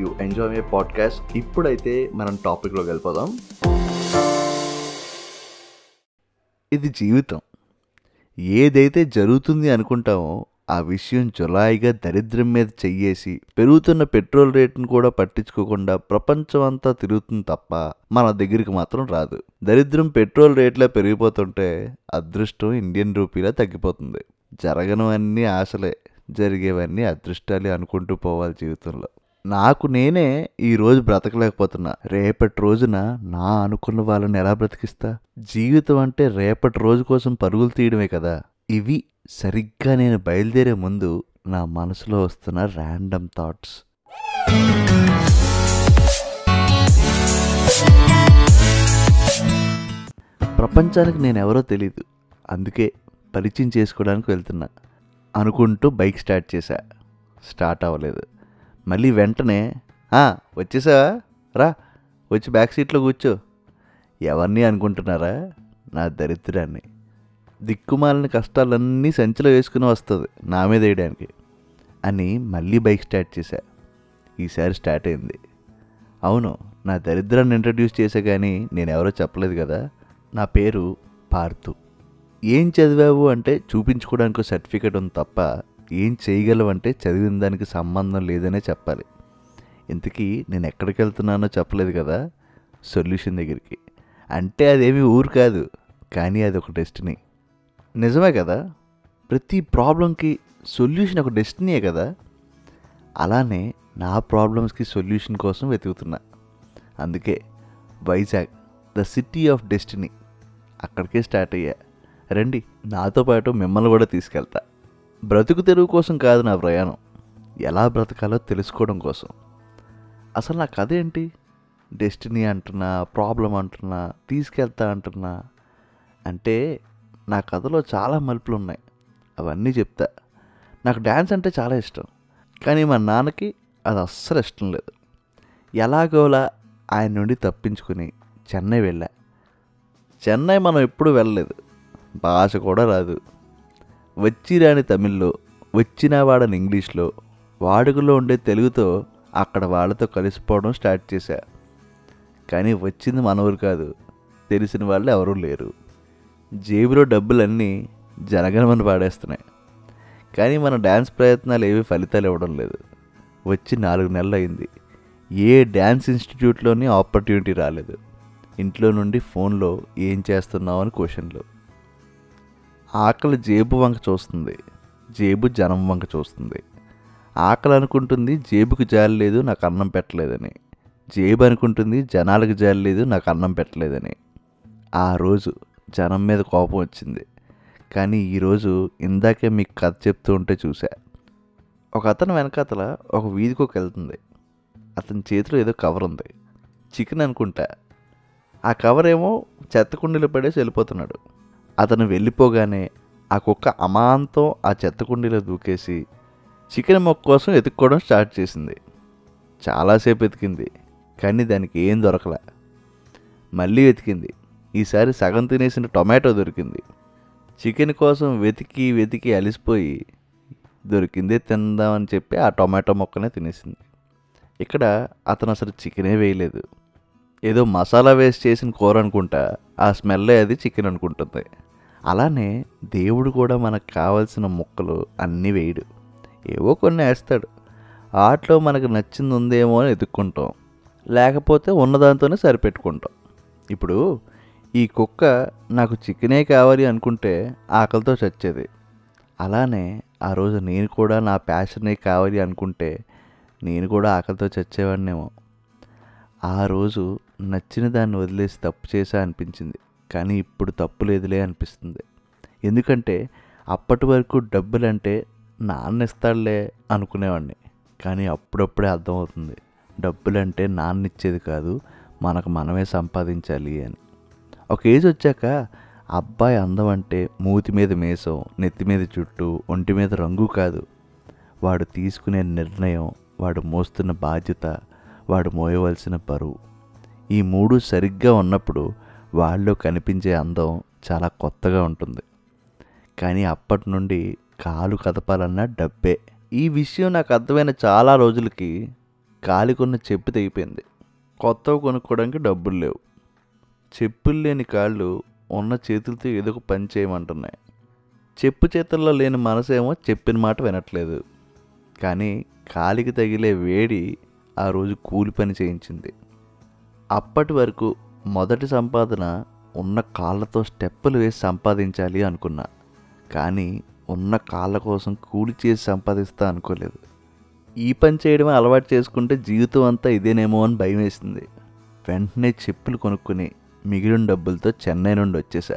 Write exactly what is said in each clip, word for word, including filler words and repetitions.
You enjoy my podcast. ఇప్పుడైతే మనం టాపిక్లోకి వెళ్ళిపోదాం. ఇది జీవితం. ఏదైతే జరుగుతుంది అనుకుంటామో ఆ విషయం జులాయిగా దరిద్రం మీద చెయ్యేసి పెరుగుతున్న పెట్రోల్ రేటును కూడా పట్టించుకోకుండా ప్రపంచం అంతా తిరుగుతుంది తప్ప మన దగ్గరికి మాత్రం రాదు. దరిద్రం పెట్రోల్ రేట్లా పెరిగిపోతుంటే అదృష్టం ఇండియన్ రూపీలా తగ్గిపోతుంది. జరగనవన్నీ ఆశలే, జరిగేవన్నీ అదృష్టాలే అనుకుంటూ పోవాలి జీవితంలో. నాకు నేనే ఈరోజు బ్రతకలేకపోతున్నా, రేపటి రోజున నా అనుకున్న వాళ్ళని ఎలా బ్రతికిస్తా? జీవితం అంటే రేపటి రోజు కోసం పరుగులు తీయడమే కదా. ఇవి సరిగ్గా నేను బయలుదేరే ముందు నా మనసులో వస్తున్న ర్యాండమ్ థాట్స్. ప్రపంచానికి నేనెవరో తెలీదు, అందుకే పరిచయం చేసుకోవడానికి వెళ్తున్నా అనుకుంటూ బైక్ స్టార్ట్ చేశా. స్టార్ట్ అవ్వలేదు. మళ్ళీ వెంటనే వచ్చేసావా, రా వచ్చి బ్యాక్ సీట్లో కూర్చో. ఎవరిని అనుకుంటున్నారా? నా దరిద్రాన్ని. దిక్కుమాలిన కష్టాలన్నీ సంచిలో వేసుకుని వస్తుంది నా మీద వేయడానికి అని మళ్ళీ బైక్ స్టార్ట్ చేశా. ఈసారి స్టార్ట్ అయింది. అవును, నా దరిద్రాన్ని ఇంట్రడ్యూస్ చేశా, కానీ నేనెవరో చెప్పలేదు కదా. నా పేరు పార్థు. ఏం చదివావు అంటే చూపించుకోవడానికి ఒక సర్టిఫికేట్ ఉంది తప్ప ఏం చేయగలవంటే చదివిన దానికి సంబంధం లేదనే చెప్పాలి. ఇంతకీ నేను ఎక్కడికి వెళ్తున్నానో చెప్పలేదు కదా, సొల్యూషన్ దగ్గరికి. అంటే అదేమీ ఊరు కాదు, కానీ అది ఒక డెస్టినీ. నిజమే కదా, ప్రతి ప్రాబ్లంకి సొల్యూషన్ ఒక డెస్టినీయే కదా. అలానే నా ప్రాబ్లమ్స్కి సొల్యూషన్ కోసం వెతుకుతున్నా. అందుకే Vizag, the city of destiny, అక్కడికే స్టార్ట్ అయ్యా. రండి, నాతో పాటు మిమ్మల్ని కూడా తీసుకెళ్తా. బ్రతుకు తెరువు కోసం కాదు నా ప్రయాణం, ఎలా బ్రతకాలో తెలుసుకోవడం కోసం. అసలు నా కథ ఏంటి? డెస్టినీ అంటున్నా, ప్రాబ్లం అంటున్నా, తీసుకెళ్తా అంటున్నా, అంటే నా కథలో చాలా మలుపులు ఉన్నాయి. అవన్నీ చెప్తా. నాకు డ్యాన్స్ అంటే చాలా ఇష్టం, కానీ మా నాన్నకి అది అస్సలు ఇష్టం లేదు. ఎలాగోలా ఆయన నుండి తప్పించుకుని చెన్నై వెళ్ళా. చెన్నై మనం ఎప్పుడు వెళ్ళలేదు, భాష కూడా రాదు. వచ్చి రాని తమిళ్లో, వచ్చిన వాడని ఇంగ్లీష్లో, వాడుకలో ఉండే తెలుగుతో అక్కడ వాళ్ళతో కలిసిపోవడం స్టార్ట్ చేశా. కానీ వచ్చింది మనవరు కాదు, తెలిసిన వాళ్ళు ఎవరూ లేరు. జేబులో డబ్బులన్నీ జనగణమని పాడేస్తున్నాయి, కానీ మన డ్యాన్స్ ప్రయత్నాలు ఏవి ఫలితాలు ఇవ్వడం లేదు. వచ్చి నాలుగు నెలలు అయింది, ఏ డ్యాన్స్ ఇన్స్టిట్యూట్లోని ఆపర్చునిటీ రాలేదు. ఇంట్లో నుండి ఫోన్లో ఏం చేస్తున్నావు అని క్వశ్చన్లు. ఆకలి జేబు వంక చూస్తుంది, జేబు జనం వంక చూస్తుంది. ఆకలి అనుకుంటుంది జేబుకి జాలి లేదు నాకు అన్నం పెట్టలేదని, జేబు అనుకుంటుంది జనాలకు జాలి లేదు నాకు అన్నం పెట్టలేదని. ఆ రోజు జనం మీద కోపం వచ్చింది. కానీ ఈరోజు ఇందాకే మీకు కథ చెప్తూ ఉంటే చూసా, ఒక అతను వెనకాతల ఒక వీధికోకి వెళ్తుంది. అతని చేతిలో ఏదో కవర్ ఉంది, చికెన్ అనుకుంటా. ఆ కవర్ ఏమో చెత్త కుండీలో పడేసి వెళ్ళిపోతున్నాడు. అతను వెళ్ళిపోగానే ఆ కుక్క అమాంతం ఆ చెత్త కుండీలో దూకేసి చికెన్ మొక్క కోసం వెతుక్కోవడం స్టార్ట్ చేసింది. చాలాసేపు వెతికింది, కానీ దానికి ఏం దొరకలే. మళ్ళీ వెతికింది. ఈసారి సగం తినేసిన టొమాటో దొరికింది. చికెన్ కోసం వెతికి వెతికి అలిసిపోయి దొరికిందే తిందామని చెప్పి ఆ టొమాటో మొక్కనే తినేసింది. ఇక్కడ అతను అసలు చికెనే వేయలేదు, ఏదో మసాలా వేసి చేసిన కూర అనుకుంటా. ఆ స్మెల్లే అది చికెన్ అనుకుంటుంది. అలానే దేవుడు కూడా మనకు కావాల్సిన ముక్కలు అన్నీ వేయడు, ఏవో కొన్ని వేస్తాడు. వాటిలో మనకు నచ్చింది ఉందేమో అని వెతుక్కుంటాం, లేకపోతే ఉన్నదాంతోనే సరిపెట్టుకుంటాం. ఇప్పుడు ఈ కుక్క నాకు చికెనే కావాలి అనుకుంటే ఆకలితో చచ్చేది. అలానే ఆ రోజు నేను కూడా నా ప్యాషనే కావాలి అనుకుంటే నేను కూడా ఆకలితో చచ్చేవాడినేమో. ఆ రోజు నచ్చిన దాన్ని వదిలేసి తప్పు చేశా అనిపించింది, కానీ ఇప్పుడు తప్పు లేదులే అనిపిస్తుంది. ఎందుకంటే అప్పటి వరకు డబ్బులంటే నాన్న ఇస్తాడులే అనుకునేవాడిని, కానీ అప్పుడప్పుడే అర్థమవుతుంది డబ్బులంటే నాన్నిచ్చేది కాదు, మనకు మనమే సంపాదించాలి అని. ఒక ఏజ్ వచ్చాక అబ్బాయి అందం అంటే మూతి మీద మేసం, నెత్తి మీద చుట్టూ, ఒంటి మీద రంగు కాదు. వాడు తీసుకునే నిర్ణయం, వాడు మోస్తున్న బాధ్యత, వాడు మోయవలసిన బరువు, ఈ మూడు సరిగ్గా ఉన్నప్పుడు వాళ్ళు కనిపించే అందం చాలా కొత్తగా ఉంటుంది. కానీ అప్పటి నుండి కాలు కదపాలన్నా డబ్బే. ఈ విషయం నాకు అర్థమైన చాలా రోజులకి కాలికున్న చెప్పు తెగిపోయింది. కొత్తవి కొనుక్కోవడానికి డబ్బులు లేవు. చెప్పులు లేని కాళ్ళు ఉన్న చేతులతో ఏదో ఒక పని చేయమంటున్నాయి. చెప్పు చేతుల్లో లేని మనసేమో చెప్పిన మాట వినట్లేదు. కానీ కాలికి తగిలే వేడి ఆ రోజు కూలి పని చేయించింది. అప్పటి వరకు మొదటి సంపాదన ఉన్న కాళ్ళతో స్టెప్పులు వేసి సంపాదించాలి అనుకున్నా, కానీ ఉన్న కాళ్ళ కోసం కూలి చేసి సంపాదిస్తా అనుకోలేదు. ఈ పని చేయడమే అలవాటు చేసుకుంటే జీవితం అంతా ఇదేనేమో అని భయం వేసింది. వెంటనే చెప్పులు కొనుక్కుని మిగిలిన డబ్బులతో చెన్నై నుండి వచ్చేసా.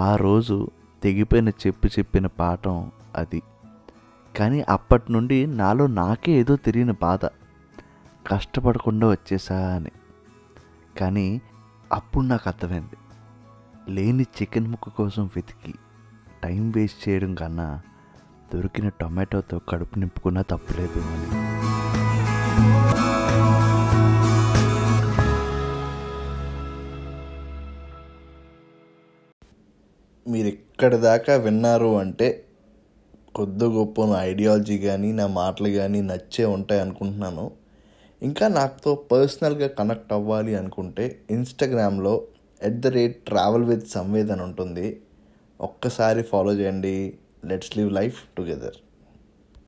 ఆ రోజు తెగిపోయిన చెప్పు చెప్పిన పాఠం అది. కానీ అప్పటి నుండి నాలో నాకే ఏదో తెలియని బాధ, కష్టపడకుండా వచ్చేసా అని. కానీ అప్పుడు నాకు అర్థమైంది, లేని చికెన్ ముక్క కోసం వెతికి టైం వేస్ట్ చేయడం కన్నా దొరికిన టొమాటోతో కడుపు నింపుకున్నా తప్పులేదు అని. మీరు ఇక్కడ దాకా విన్నారు అంటే కొద్ది గొప్ప నా ఐడియాలజీ కానీ నా మాటలు కానీ నచ్చే ఉంటాయి అనుకుంటున్నాను. ఇంకా నాతో పర్సనల్గా కనెక్ట్ అవ్వాలి అనుకుంటే ఇన్స్టాగ్రామ్లో at the rate travel with Samvedana ఉంటుంది. ఒక్కసారి ఫాలో చేయండి. Let's live life together.